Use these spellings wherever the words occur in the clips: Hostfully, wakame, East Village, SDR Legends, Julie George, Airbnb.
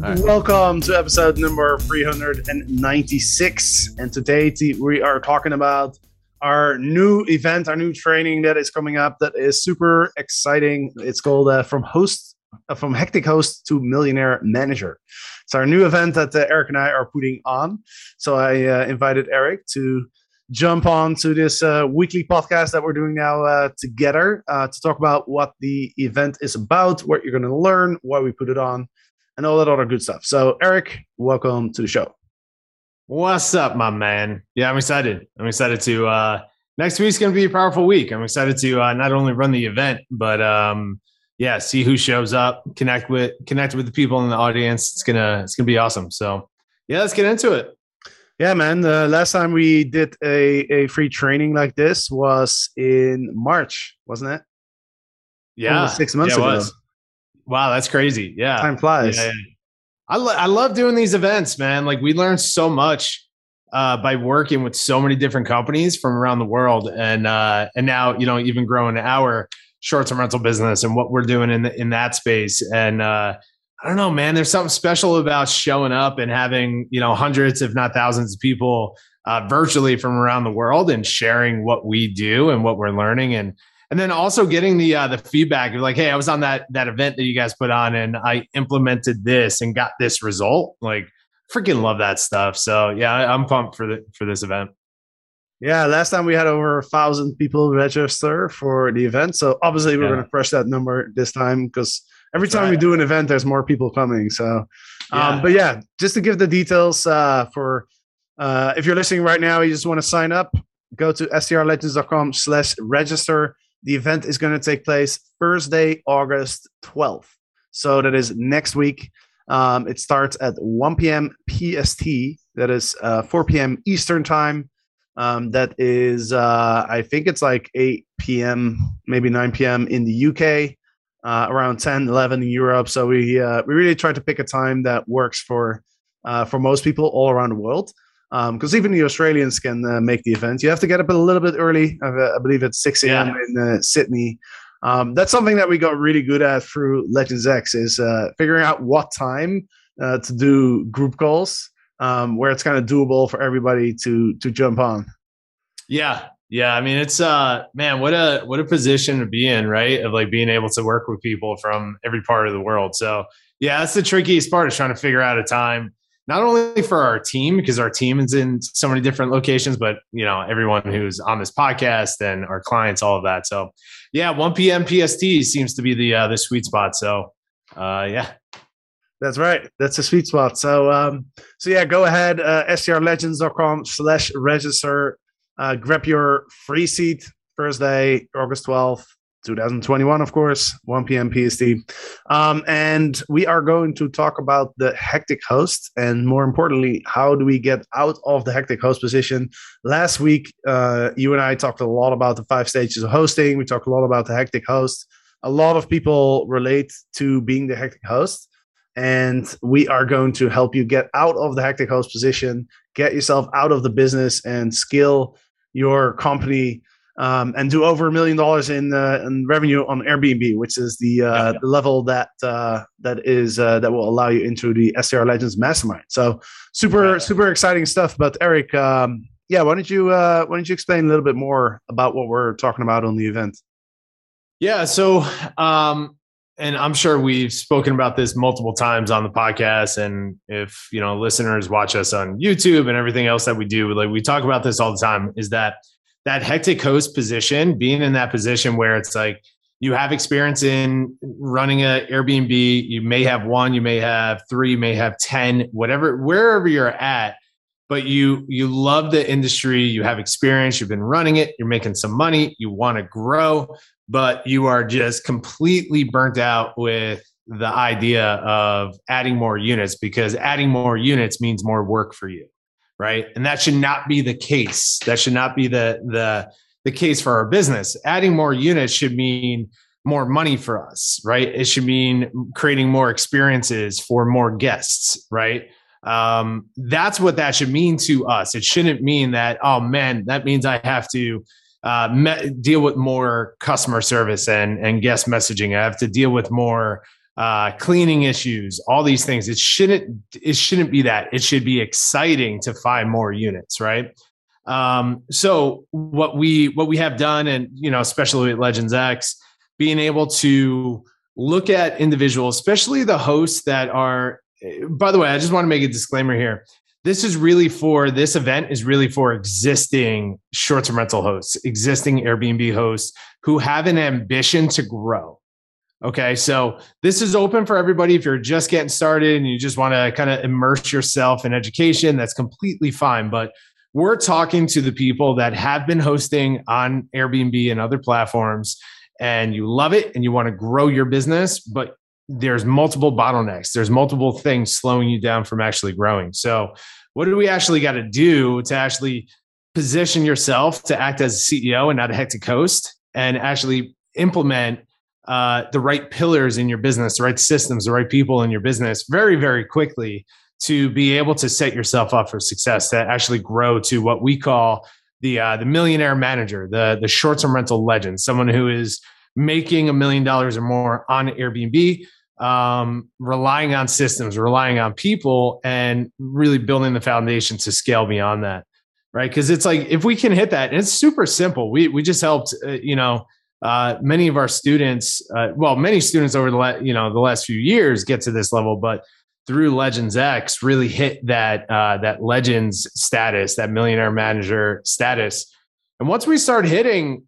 Right. Welcome to episode number 396, and today we are talking about our new event, our new training that is coming up that is super exciting. It's called From Hectic Host to Millionaire Manager. It's our new event that Eric and I are putting on. So I invited Eric to jump on to this weekly podcast that we're doing now together to talk about what the event is about, what you're going to learn, why we put it on, and all that other good stuff. So, Eric, welcome to the show. What's up, my man? Yeah, I'm excited. I'm excited to next week's going to be a powerful week. I'm excited to not only run the event, but see who shows up, connect with the people in the audience. It's gonna be awesome. So, yeah, let's get into it. Yeah, man. Last time we did a free training like this was in March, wasn't it? Yeah, almost 6 months ago. It was. Wow, that's crazy. Yeah. Time flies. Yeah. I love doing these events, man. Like, we learn so much by working with so many different companies from around the world. And now, even growing our short-term rental business and what we're doing in that space. And I don't know, man, there's something special about showing up and having, hundreds, if not thousands of people virtually from around the world and sharing what we do and what we're learning. And then also getting the feedback of like, hey, I was on that event that you guys put on and I implemented this and got this result. Like, freaking love that stuff. So yeah, I'm pumped for this event. Yeah. Last time we had over 1,000 people register for the event. So obviously we're going to crush that number this time, because every time we do an event, there's more people coming. So, but yeah, just to give the details for if you're listening right now, you just want to sign up, go to strlegends.com/register. The event is going to take place Thursday, August 12th. So that is next week. It starts at 1 p.m. PST. That is 4 p.m. Eastern time. That is, I think it's like 8 p.m., maybe 9 p.m. in the UK, around 10, 11 in Europe. So we really try to pick a time that works for most people all around the world. Because even the Australians can make the event. You have to get up a little bit early. I believe it's 6 a.m. in Sydney. That's something that we got really good at through Legends X, is figuring out what time to do group calls where it's kind of doable for everybody to jump on. Yeah. Yeah. I mean, it's man, what a position to be in, right? Of like being able to work with people from every part of the world. So yeah, that's the trickiest part, is trying to figure out a time. Not only for our team, because our team is in so many different locations, but everyone who's on this podcast and our clients, all of that. So yeah, 1 p.m. PST seems to be the sweet spot. So yeah. That's right. That's the sweet spot. So go ahead, strlegends.com/register. Grab your free seat Thursday, August 12th. 2021, of course, 1 p.m. PST. And we are going to talk about the hectic host, and more importantly, how do we get out of the hectic host position? Last week, you and I talked a lot about the 5 stages of hosting. We talked a lot about the hectic host. A lot of people relate to being the hectic host, and we are going to help you get out of the hectic host position, get yourself out of the business, and scale your company and do over $1 million in revenue on Airbnb, which is the level that will allow you into the SDR Legends Mastermind. So super exciting stuff. But Eric, why don't you explain a little bit more about what we're talking about on the event? Yeah. So and I'm sure we've spoken about this multiple times on the podcast. And if, you know, listeners watch us on YouTube and everything else that we do, like we talk about this all the time, is that hectic host position, being in that position where it's like, you have experience in running an Airbnb, you may have one, you may have three, you may have 10, whatever, wherever you're at, but you love the industry, you have experience, you've been running it, you're making some money, you want to grow, but you are just completely burnt out with the idea of adding more units, because adding more units means more work for you, right? And that should not be the case. That should not be the case for our business. Adding more units should mean more money for us, right? It should mean creating more experiences for more guests, right? That's what that should mean to us. It shouldn't mean that, oh man, that means I have to deal with more customer service and guest messaging. I have to deal with more cleaning issues, all these things. It shouldn't be that. It should be exciting to find more units, right? So what we have done, and, you know, especially at Legends X, being able to look at individuals, especially the hosts that are, by the way, I just want to make a disclaimer here. This event is really for existing short-term rental hosts, existing Airbnb hosts who have an ambition to grow. Okay. So this is open for everybody. If you're just getting started and you just want to kind of immerse yourself in education, that's completely fine. But we're talking to the people that have been hosting on Airbnb and other platforms, and you love it and you want to grow your business, but there's multiple bottlenecks. There's multiple things slowing you down from actually growing. So what do we actually got to do to actually position yourself to act as a CEO and not a hectic host, and actually implement the right pillars in your business, the right systems, the right people in your business very, very quickly, to be able to set yourself up for success, to actually grow to what we call the millionaire manager, the short-term rental legend, someone who is making $1 million or more on Airbnb, relying on systems, relying on people, and really building the foundation to scale beyond that, right? Because it's like, if we can hit that, and it's super simple. We just helped, many of our students, many students over the last few years get to this level, but through Legends X really hit that Legends status, that millionaire manager status. And once we start hitting,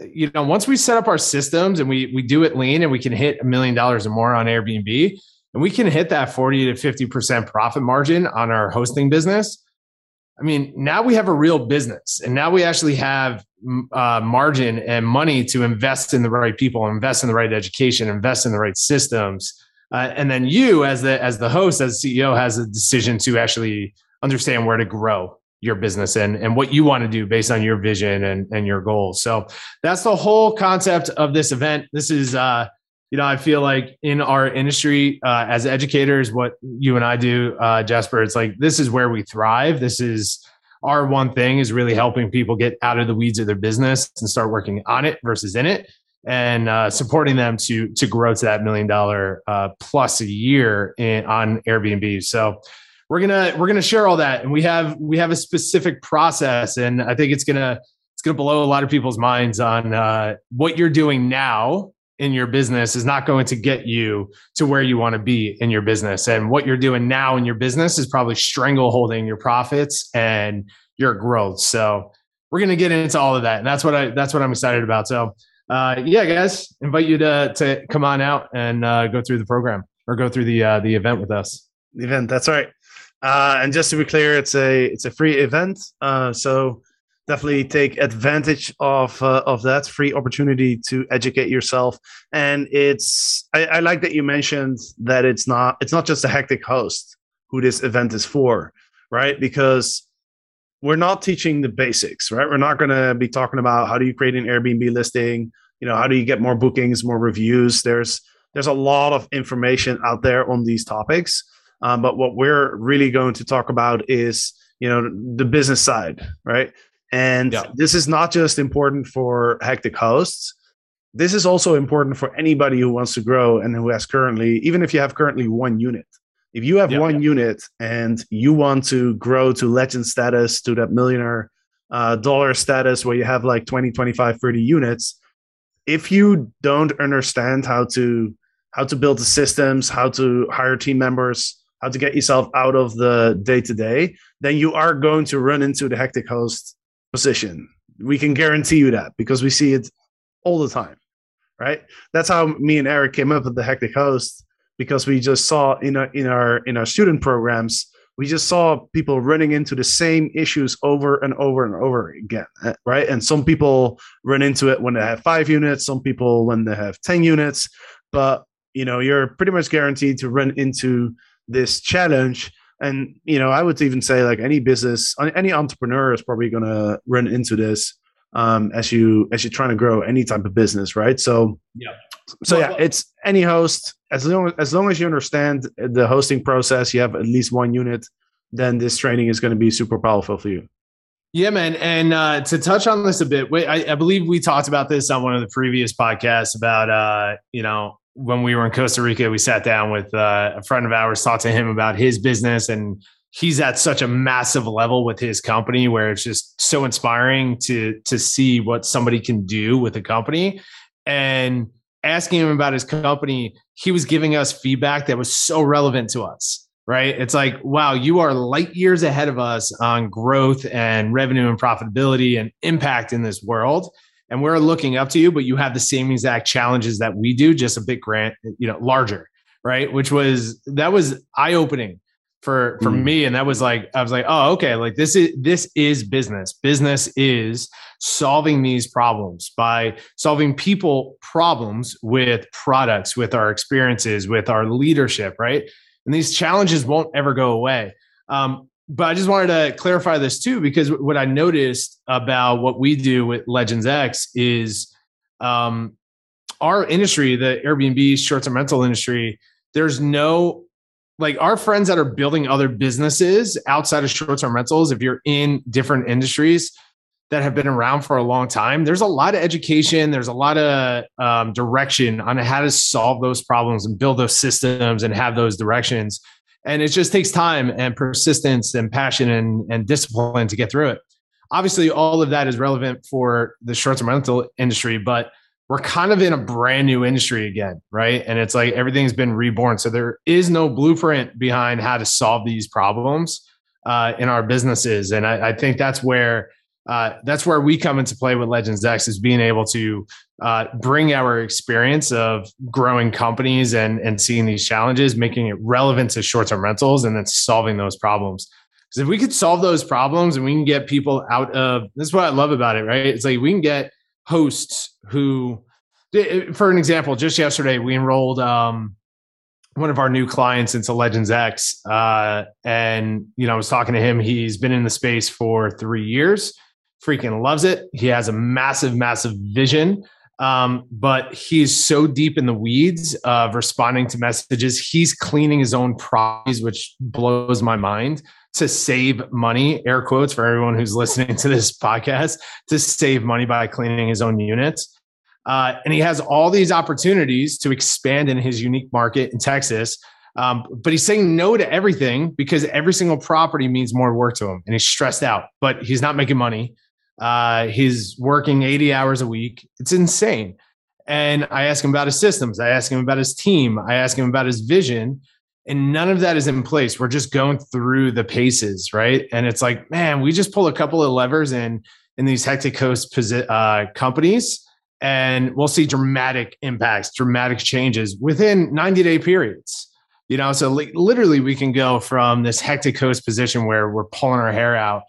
you know, once we set up our systems and we do it lean, and we can hit $1 million or more on Airbnb, and we can hit that 40 to 50% profit margin on our hosting business. I mean, now we have a real business, and now we actually have margin and money to invest in the right people, invest in the right education, invest in the right systems. And then you, as the host, as CEO, has a decision to actually understand where to grow your business and what you want to do based on your vision and your goals. So that's the whole concept of this event. This is, I feel like in our industry, as educators, what you and I do, Jasper, it's like, this is where we thrive. This is our one thing, is really helping people get out of the weeds of their business and start working on it versus in it, and supporting them to grow to that $1 million plus a year on Airbnb. So we're gonna share all that, and we have a specific process, and I think it's gonna blow a lot of people's minds on what you're doing now in your business is not going to get you to where you want to be in your business, and what you're doing now in your business is probably strangleholding your profits and your growth. So we're gonna get into all of that, and that's what I'm excited about. So. Guys, invite you to come on out and go through the program, or go through the event with us. The event, that's right. And just to be clear, it's a free event. So definitely take advantage of that free opportunity to educate yourself. And I like that you mentioned that it's not just a hectic host who this event is for, right? Because we're not teaching the basics, right? We're not going to be talking about how do you create an Airbnb listing, you know, how do you get more bookings, more reviews. There's a lot of information out there on these topics, but what we're really going to talk about is, you know, the business side, right? And This is not just important for hectic hosts. This is also important for anybody who wants to grow and who has currently, even if you have currently one unit. If you have one unit and you want to grow to legend status, to that millionaire dollar status where you have like 20, 25, 30 units, if you don't understand how to how to build the systems, how to hire team members, how to get yourself out of the day-to-day, then you are going to run into the hectic host position. We can guarantee you that because we see it all the time, right? That's how me and Eric came up with the hectic host, because we just saw in our student programs, we just saw people running into the same issues over and over and over again, right? And some people run into it when they have 5 units, some people when they have 10 units, but you're pretty much guaranteed to run into this challenge. And I would even say like any business, any entrepreneur is probably going to run into this as you're trying to grow any type of business, right? So yeah. So yeah, it's any host, as long as you understand the hosting process, you have at least 1 unit, then this training is going to be super powerful for you. Yeah, man. And to touch on this a bit, I believe we talked about this on one of the previous podcasts about, when we were in Costa Rica, we sat down with a friend of ours, talked to him about his business, and he's at such a massive level with his company where it's just so inspiring to see what somebody can do with a company. And asking him about his company, he was giving us feedback that was so relevant to us, right? It's like, wow, you are light years ahead of us on growth and revenue and profitability and impact in this world. And we're looking up to you, but you have the same exact challenges that we do, just a bit larger, right? That was eye-opening for me. And that was like, I was like, oh, okay. Like this is business. Business is solving these problems by solving people problems with products, with our experiences, with our leadership, right? And these challenges won't ever go away. But I just wanted to clarify this too, because what I noticed about what we do with Legends X is our industry, the Airbnb short-term rental industry, there's no, like our friends that are building other businesses outside of short-term rentals, if you're in different industries that have been around for a long time, there's a lot of education. There's a lot of direction on how to solve those problems and build those systems and have those directions. And it just takes time and persistence and passion and discipline to get through it. Obviously, all of that is relevant for the short-term rental industry, but we're kind of in a brand new industry again, right? And it's like everything's been reborn. So there is no blueprint behind how to solve these problems in our businesses. And I think that's where we come into play with Legends X, is being able to bring our experience of growing companies and seeing these challenges, making it relevant to short-term rentals, and then solving those problems. Because if we could solve those problems and we can get people out of, that's what I love about it, right? It's like we can get hosts who, for an example, just yesterday, we enrolled one of our new clients into Legends X. And I was talking to him. He's been in the space for 3 years, freaking loves it. He has a massive, massive vision, but he's so deep in the weeds of responding to messages. He's cleaning his own properties, which blows my mind, to save money, air quotes for everyone who's listening to this podcast, to save money by cleaning his own units. And he has all these opportunities to expand in his unique market in Texas. But he's saying no to everything because every single property means more work to him. And he's stressed out, but he's not making money. He's working 80 hours a week. It's insane. And I ask him about his systems. I ask him about his team. I ask him about his vision. And none of that is in place. We're just going through the paces, right? And it's like, man, we just pull a couple of levers in these hectic host companies, and we'll see dramatic impacts, dramatic changes within 90-day periods. So literally we can go from this hectic host position where we're pulling our hair out,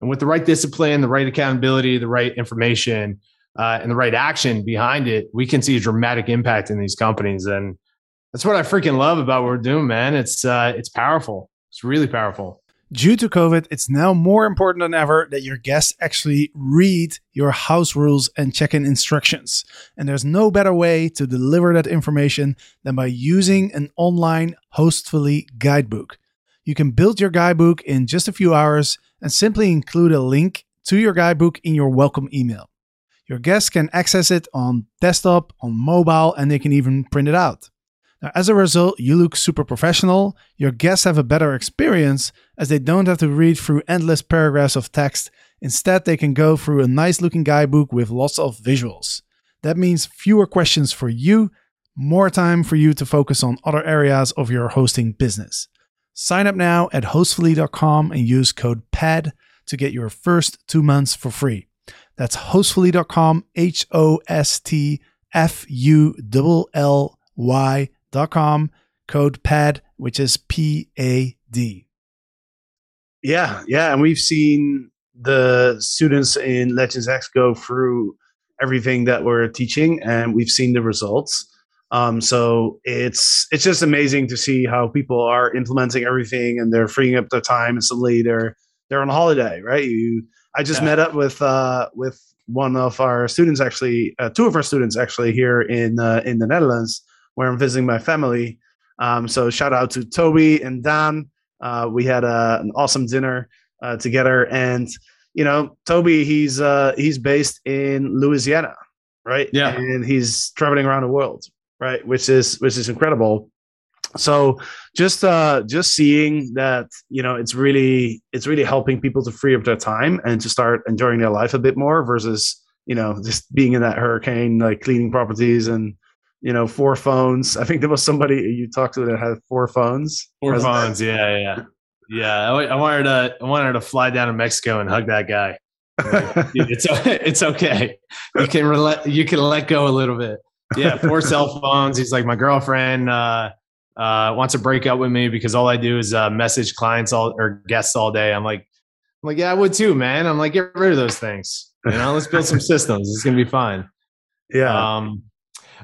and with the right discipline, the right accountability, the right information, and the right action behind it, we can see a dramatic impact in these companies. And that's what I freaking love about what we're doing, man. It's powerful. It's really powerful. Due to COVID, it's now more important than ever that your guests actually read your house rules and check-in instructions. And there's no better way to deliver that information than by using an online Hostfully guidebook. You can build your guidebook in just a few hours and simply include a link to your guidebook in your welcome email. Your guests can access it on desktop, on mobile, and they can even print it out. Now, as a result, you look super professional, your guests have a better experience as they don't have to read through endless paragraphs of text. Instead, they can go through a nice looking guidebook with lots of visuals. That means fewer questions for you, more time for you to focus on other areas of your hosting business. Sign up now at hostfully.com and use code PAD to get your first 2 months for free. That's hostfully.com, hostfully.com, code PAD, which is PAD. Yeah. And we've seen the students in Legends X go through everything that we're teaching, and we've seen the results. So it's just amazing to see how people are implementing everything, and they're freeing up their time, and suddenly they're on holiday, right? I just met up with one of our students, actually, two of our students actually here in the Netherlands, where I'm visiting my family. So shout out to Toby and Dan. We had an awesome dinner together, and you know, Toby, he's based in Louisiana, right? Yeah, and he's traveling around the world, right? Which is incredible. So just seeing that, you know, it's really helping people to free up their time and to start enjoying their life a bit more versus, you know, just being in that hurricane, like cleaning properties and, you know, 4 phones. I think there was somebody you talked to that had 4 phones. 4 phones. Yeah. I wanted to fly down to Mexico and hug that guy. Like, dude, it's okay. You can let go a little bit. Yeah. 4 cell phones. He's like, my girlfriend wants to break up with me because all I do is message clients or guests all day. I'm like, yeah, I would too, man. I'm like, get rid of those things. You know, let's build some systems. It's going to be fine. Yeah.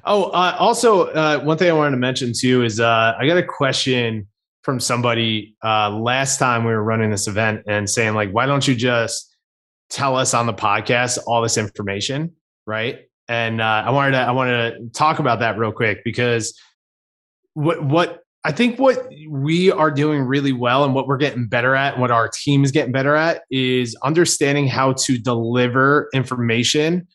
Also, one thing I wanted to mention too is I got a question from somebody last time we were running this event and saying like, why don't you just tell us on the podcast all this information, right? And I wanted to talk about that real quick, because what I think what we are doing really well and what we're getting better at, what our team is getting better at, is understanding how to deliver information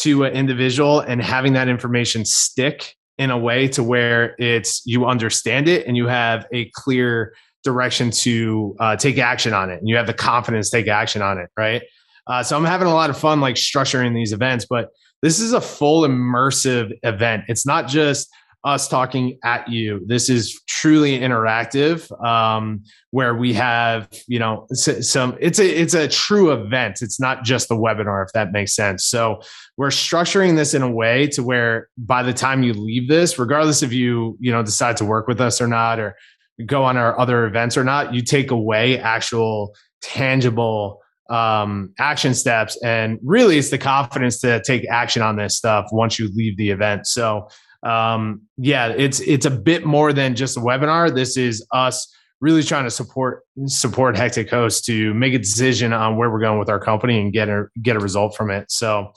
to an individual and having that information stick in a way to where it's, you understand it and you have a clear direction to take action on it, and you have the confidence to take action on it, right? So I'm having a lot of fun like structuring these events, but this is a full immersive event. It's not just us talking at you. This is truly interactive, where we have, you know, it's a true event. It's not just a webinar, if that makes sense. So we're structuring this in a way to where by the time you leave this, regardless if you decide to work with us or not, or go on our other events or not, you take away actual tangible action steps. And really it's the confidence to take action on this stuff once you leave the event. So it's a bit more than just a webinar. This is us really trying to support Hectic Hosts to make a decision on where we're going with our company and get a result from it. So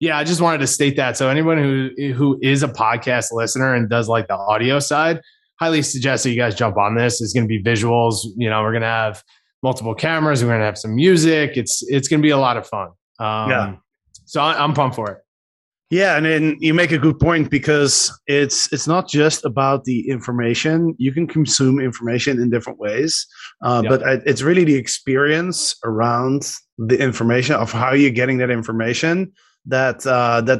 yeah, I just wanted to state that. So anyone who is a podcast listener and does like the audio side, highly suggest that you guys jump on this. It's going to be visuals. You know, we're going to have multiple cameras. We're going to have some music. It's going to be a lot of fun. So I'm pumped for it. Yeah, and then you make a good point, because it's not just about the information. You can consume information in different ways, but it's really the experience around the information of how you're getting that information that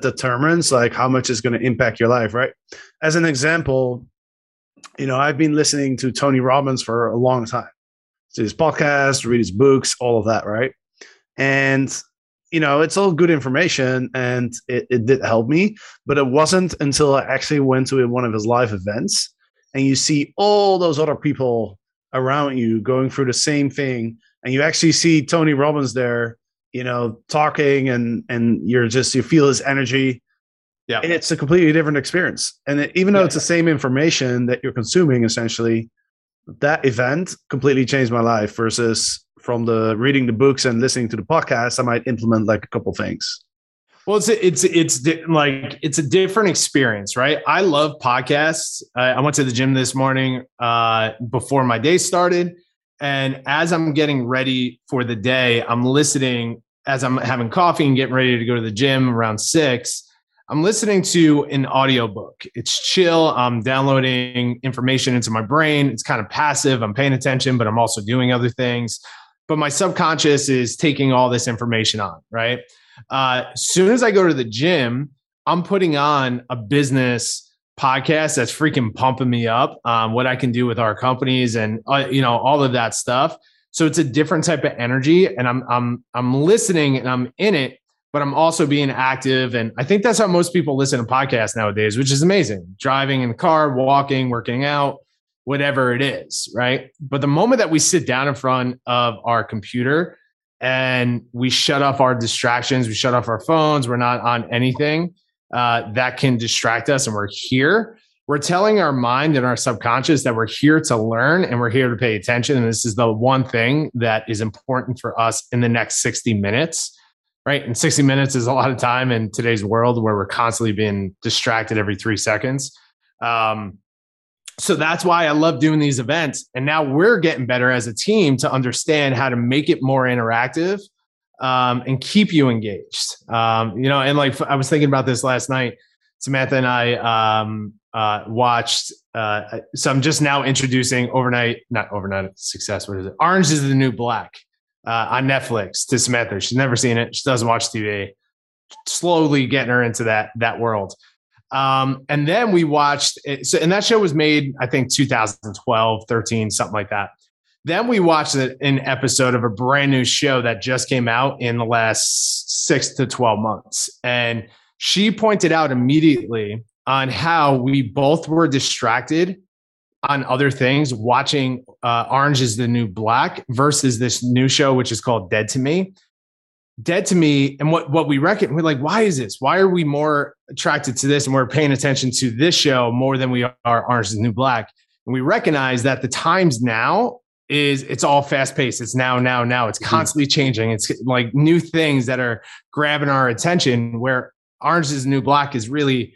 determines like how much is going to impact your life, right? As an example, you know, I've been listening to Tony Robbins for a long time, to his podcast, read his books, all of that, right? And you know, it's all good information, and it did help me, but it wasn't until I actually went to one of his live events, and you see all those other people around you going through the same thing, and you actually see Tony Robbins there, you know, talking, and you feel his energy. Yeah. And it's a completely different experience. And even though it's the same information that you're consuming, essentially, that event completely changed my life versus from the reading the books and listening to the podcast, I might implement like a couple things. Well, it's a different experience, right? I love podcasts. I went to the gym this morning before my day started, and as I'm getting ready for the day, I'm listening as I'm having coffee and getting ready to go to the gym around 6. I'm listening to an audiobook. It's chill. I'm downloading information into my brain. It's kind of passive. I'm paying attention, but I'm also doing other things. But my subconscious is taking all this information on, right? As soon as I go to the gym, I'm putting on a business podcast that's freaking pumping me up on what I can do with our companies and, you know, all of that stuff. So it's a different type of energy, and I'm listening and I'm in it, but I'm also being active. And I think that's how most people listen to podcasts nowadays, which is amazing. Driving in the car, walking, working out, whatever it is, right? But the moment that we sit down in front of our computer and we shut off our distractions, we shut off our phones, we're not on anything that can distract us, and we're here, we're telling our mind and our subconscious that we're here to learn and we're here to pay attention. And this is the one thing that is important for us in the next 60 minutes, right? And 60 minutes is a lot of time in today's world where we're constantly being distracted every 3 seconds. So that's why I love doing these events. And now we're getting better as a team to understand how to make it more interactive and keep you engaged. You know, and like I was thinking about this last night, Samantha and I watched, so I'm just now introducing Overnight Success. What is it? Orange is the New Black on Netflix to Samantha. She's never seen it. She doesn't watch TV. Slowly getting her into that world. And then we watched it. So, and that show was made, I think 2012, 13, something like that. Then we watched an episode of a brand new show that just came out in the last 6 to 12 months. And she pointed out immediately on how we both were distracted on other things, watching Orange is the New Black versus this new show, which is called Dead to Me. And what we reckon, we're like, why is this? Why are we more attracted to this? And we're paying attention to this show more than we are Orange is the New Black. And we recognize that the times now is it's all fast paced. It's now. It's constantly changing. It's like new things that are grabbing our attention, where Orange is the New Black is really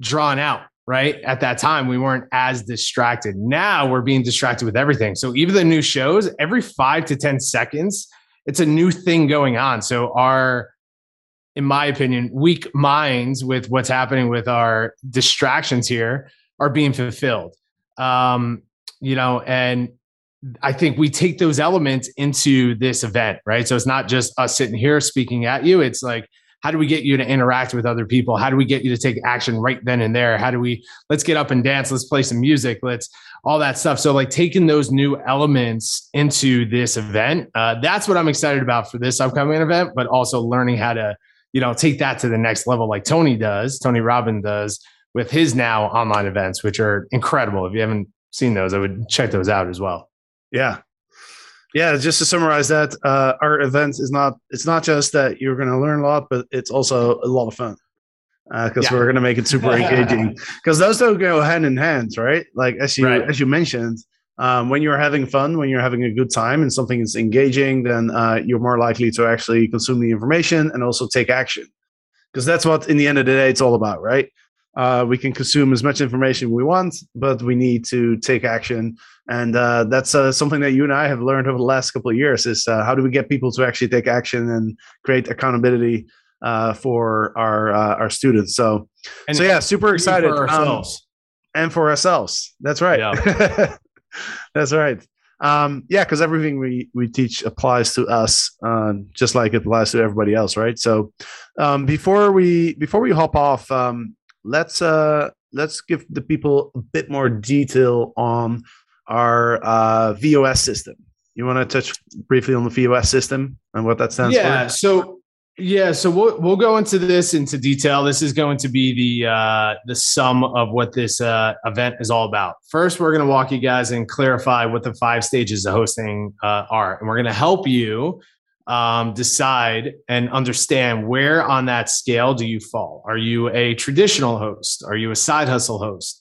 drawn out, right? At that time, we weren't as distracted. Now we're being distracted with everything. So even the new shows, every 5 to 10 seconds, it's a new thing going on. So our, in my opinion, weak minds with what's happening with our distractions here are being fulfilled. You know, and I think we take those elements into this event, right? So it's not just us sitting here speaking at you. It's like, how do we get you to interact with other people? How do we get you to take action right then and there? How do we, let's get up and dance. Let's play some music. Let's all that stuff. So like taking those new elements into this event, that's what I'm excited about for this upcoming event, but also learning how to, you know, take that to the next level. Like Tony Robbins does with his now online events, which are incredible. If you haven't seen those, I would check those out as well. Yeah. Yeah, just to summarize that, our event it's not just that you're going to learn a lot, but it's also a lot of fun because we're going to make it super engaging. Because those don't go hand in hand, right? Like as you mentioned, when you're having fun, when you're having a good time, and something is engaging, then you're more likely to actually consume the information and also take action. Because that's what, in the end of the day, it's all about, right? We can consume as much information we want, but we need to take action. And that's something that you and I have learned over the last couple of years is how do we get people to actually take action and create accountability for our students. So yeah, super excited. For ourselves. And for ourselves. That's right. Yeah. That's right. Yeah, because everything we teach applies to us, just like it applies to everybody else, right? So before we hop off, let's give the people a bit more detail on our VOS system. You want to touch briefly on the VOS system and what that stands for? So we'll go into this into detail. This is going to be the sum of what this event is all about. First, we're going to walk you guys and clarify what the 5 stages of hosting are, and we're going to help you decide and understand where on that scale do you fall. Are you a traditional host? Are you a side hustle host?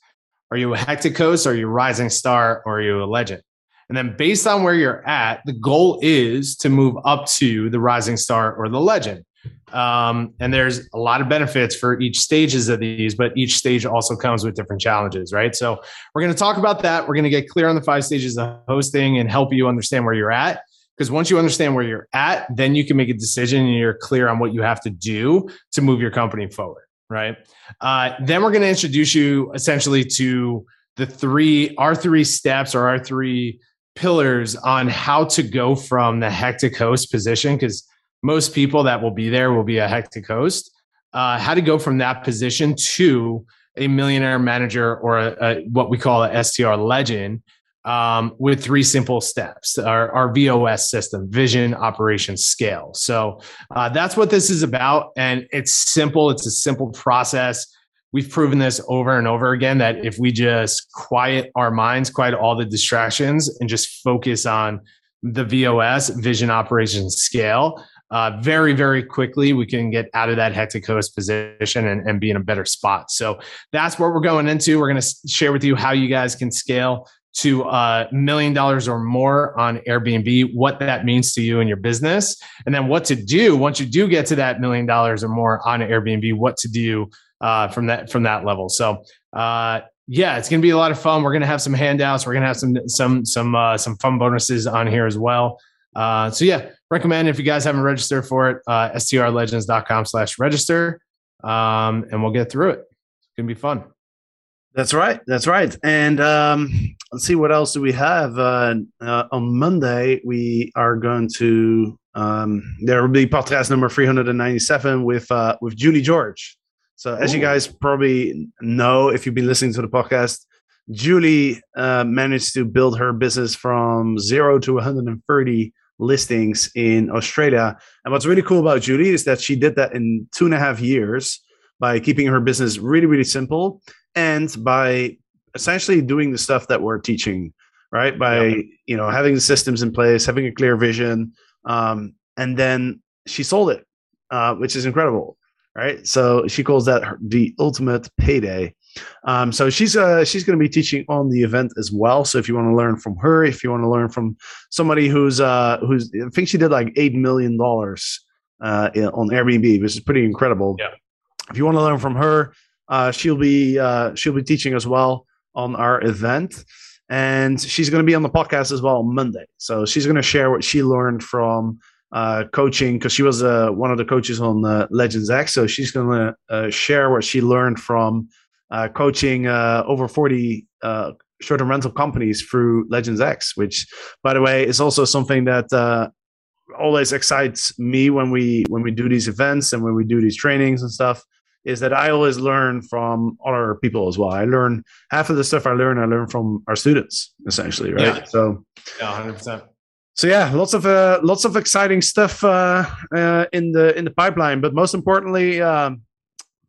Are you a hectic host? Are you a rising star? Or are you a legend? And then based on where you're at, the goal is to move up to the rising star or the legend. And there's a lot of benefits for each stages of these, but each stage also comes with different challenges, right? So we're going to talk about that. We're going to get clear on the 5 stages of hosting and help you understand where you're at. Because once you understand where you're at, then you can make a decision and you're clear on what you have to do to move your company forward, right? Then we're going to introduce you essentially to our 3 steps or our 3 pillars on how to go from the hectic host position, because most people that will be there will be a hectic host, how to go from that position to a millionaire manager or a what we call a SDR legend with three simple steps, our VOS system, vision, operation, scale. So that's what this is about. And it's simple. It's a simple process. We've proven this over and over again, that if we just quiet our minds, quiet all the distractions, and just focus on the VOS, vision, operation, scale, very, very quickly, we can get out of that hectic host position and be in a better spot. So that's what we're going into. We're going to share with you how you guys can scale to $1 million or more on Airbnb, what that means to you and your business, and then what to do once you do get to that $1 million or more on Airbnb, what to do from that level. So, yeah, it's going to be a lot of fun. We're going to have some handouts. We're going to have some fun bonuses on here as well. So yeah, recommend if you guys haven't registered for it, strlegends.com/register. And we'll get through it. It's going to be fun. That's right. That's right. And, let's see, what else do we have? On Monday, we are going to, there will be podcast number 397 with Julie George. So as you guys probably know, if you've been listening to the podcast, Julie managed to build her business from 0 to 130 listings in Australia. And what's really cool about Julie is that she did that in 2.5 years by keeping her business really, really simple and by essentially doing the stuff that we're teaching, right? By, you know, having the systems in place, having a clear vision, and then she sold it, which is incredible. Right. So she calls that the ultimate payday. So she's going to be teaching on the event as well. So if you want to learn from her, if you want to learn from somebody who's I think she did like $8 million on Airbnb, which is pretty incredible. Yeah. If you want to learn from her, she'll be teaching as well on our event. And she's going to be on the podcast as well on Monday. So she's going to share what she learned from coaching, because she was one of the coaches on Legends X. So she's going to share what she learned from coaching over 40 short-term rental companies through Legends X, which, by the way, is also something that always excites me when we do these events and when we do these trainings and stuff, is that I always learn from other people as well. I learn half of the stuff I learn from our students, essentially, right? Yeah. So yeah, 100%. So yeah, lots of exciting stuff in the pipeline. But most importantly,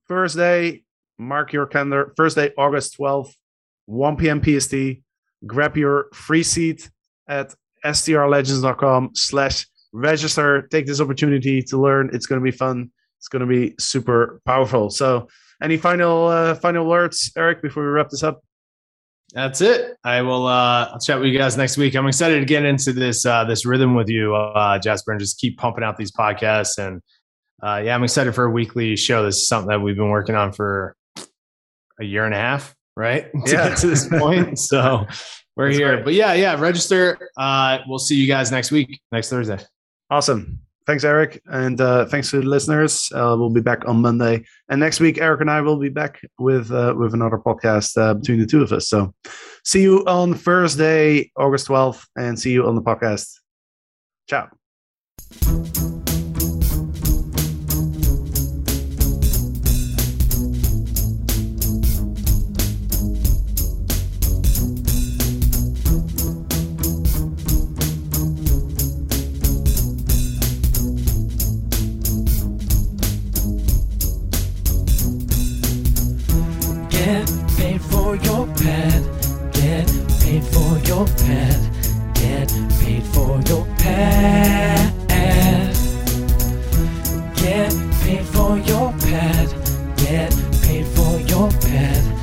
Thursday, mark your calendar. Thursday, August 12th, 1 p.m. PST. Grab your free seat at strlegends.com/register. Take this opportunity to learn. It's going to be fun. It's going to be super powerful. So, any final words, Eric, before we wrap this up? That's it. I will I'll chat with you guys next week. I'm excited to get into this this rhythm with you, Jasper, and just keep pumping out these podcasts. And yeah, I'm excited for a weekly show. This is something that we've been working on for 1.5 years, right? Yeah. To get to this point. So we're That's here. Right. But yeah, register. We'll see you guys next week, next Thursday. Awesome. Thanks, Eric. And thanks to the listeners. We'll be back on Monday. And next week, Eric and I will be back with another podcast between the two of us. So see you on Thursday, August 12th, and see you on the podcast. Ciao. Get paid for your pet. Get paid for your pet. Get paid for your pet.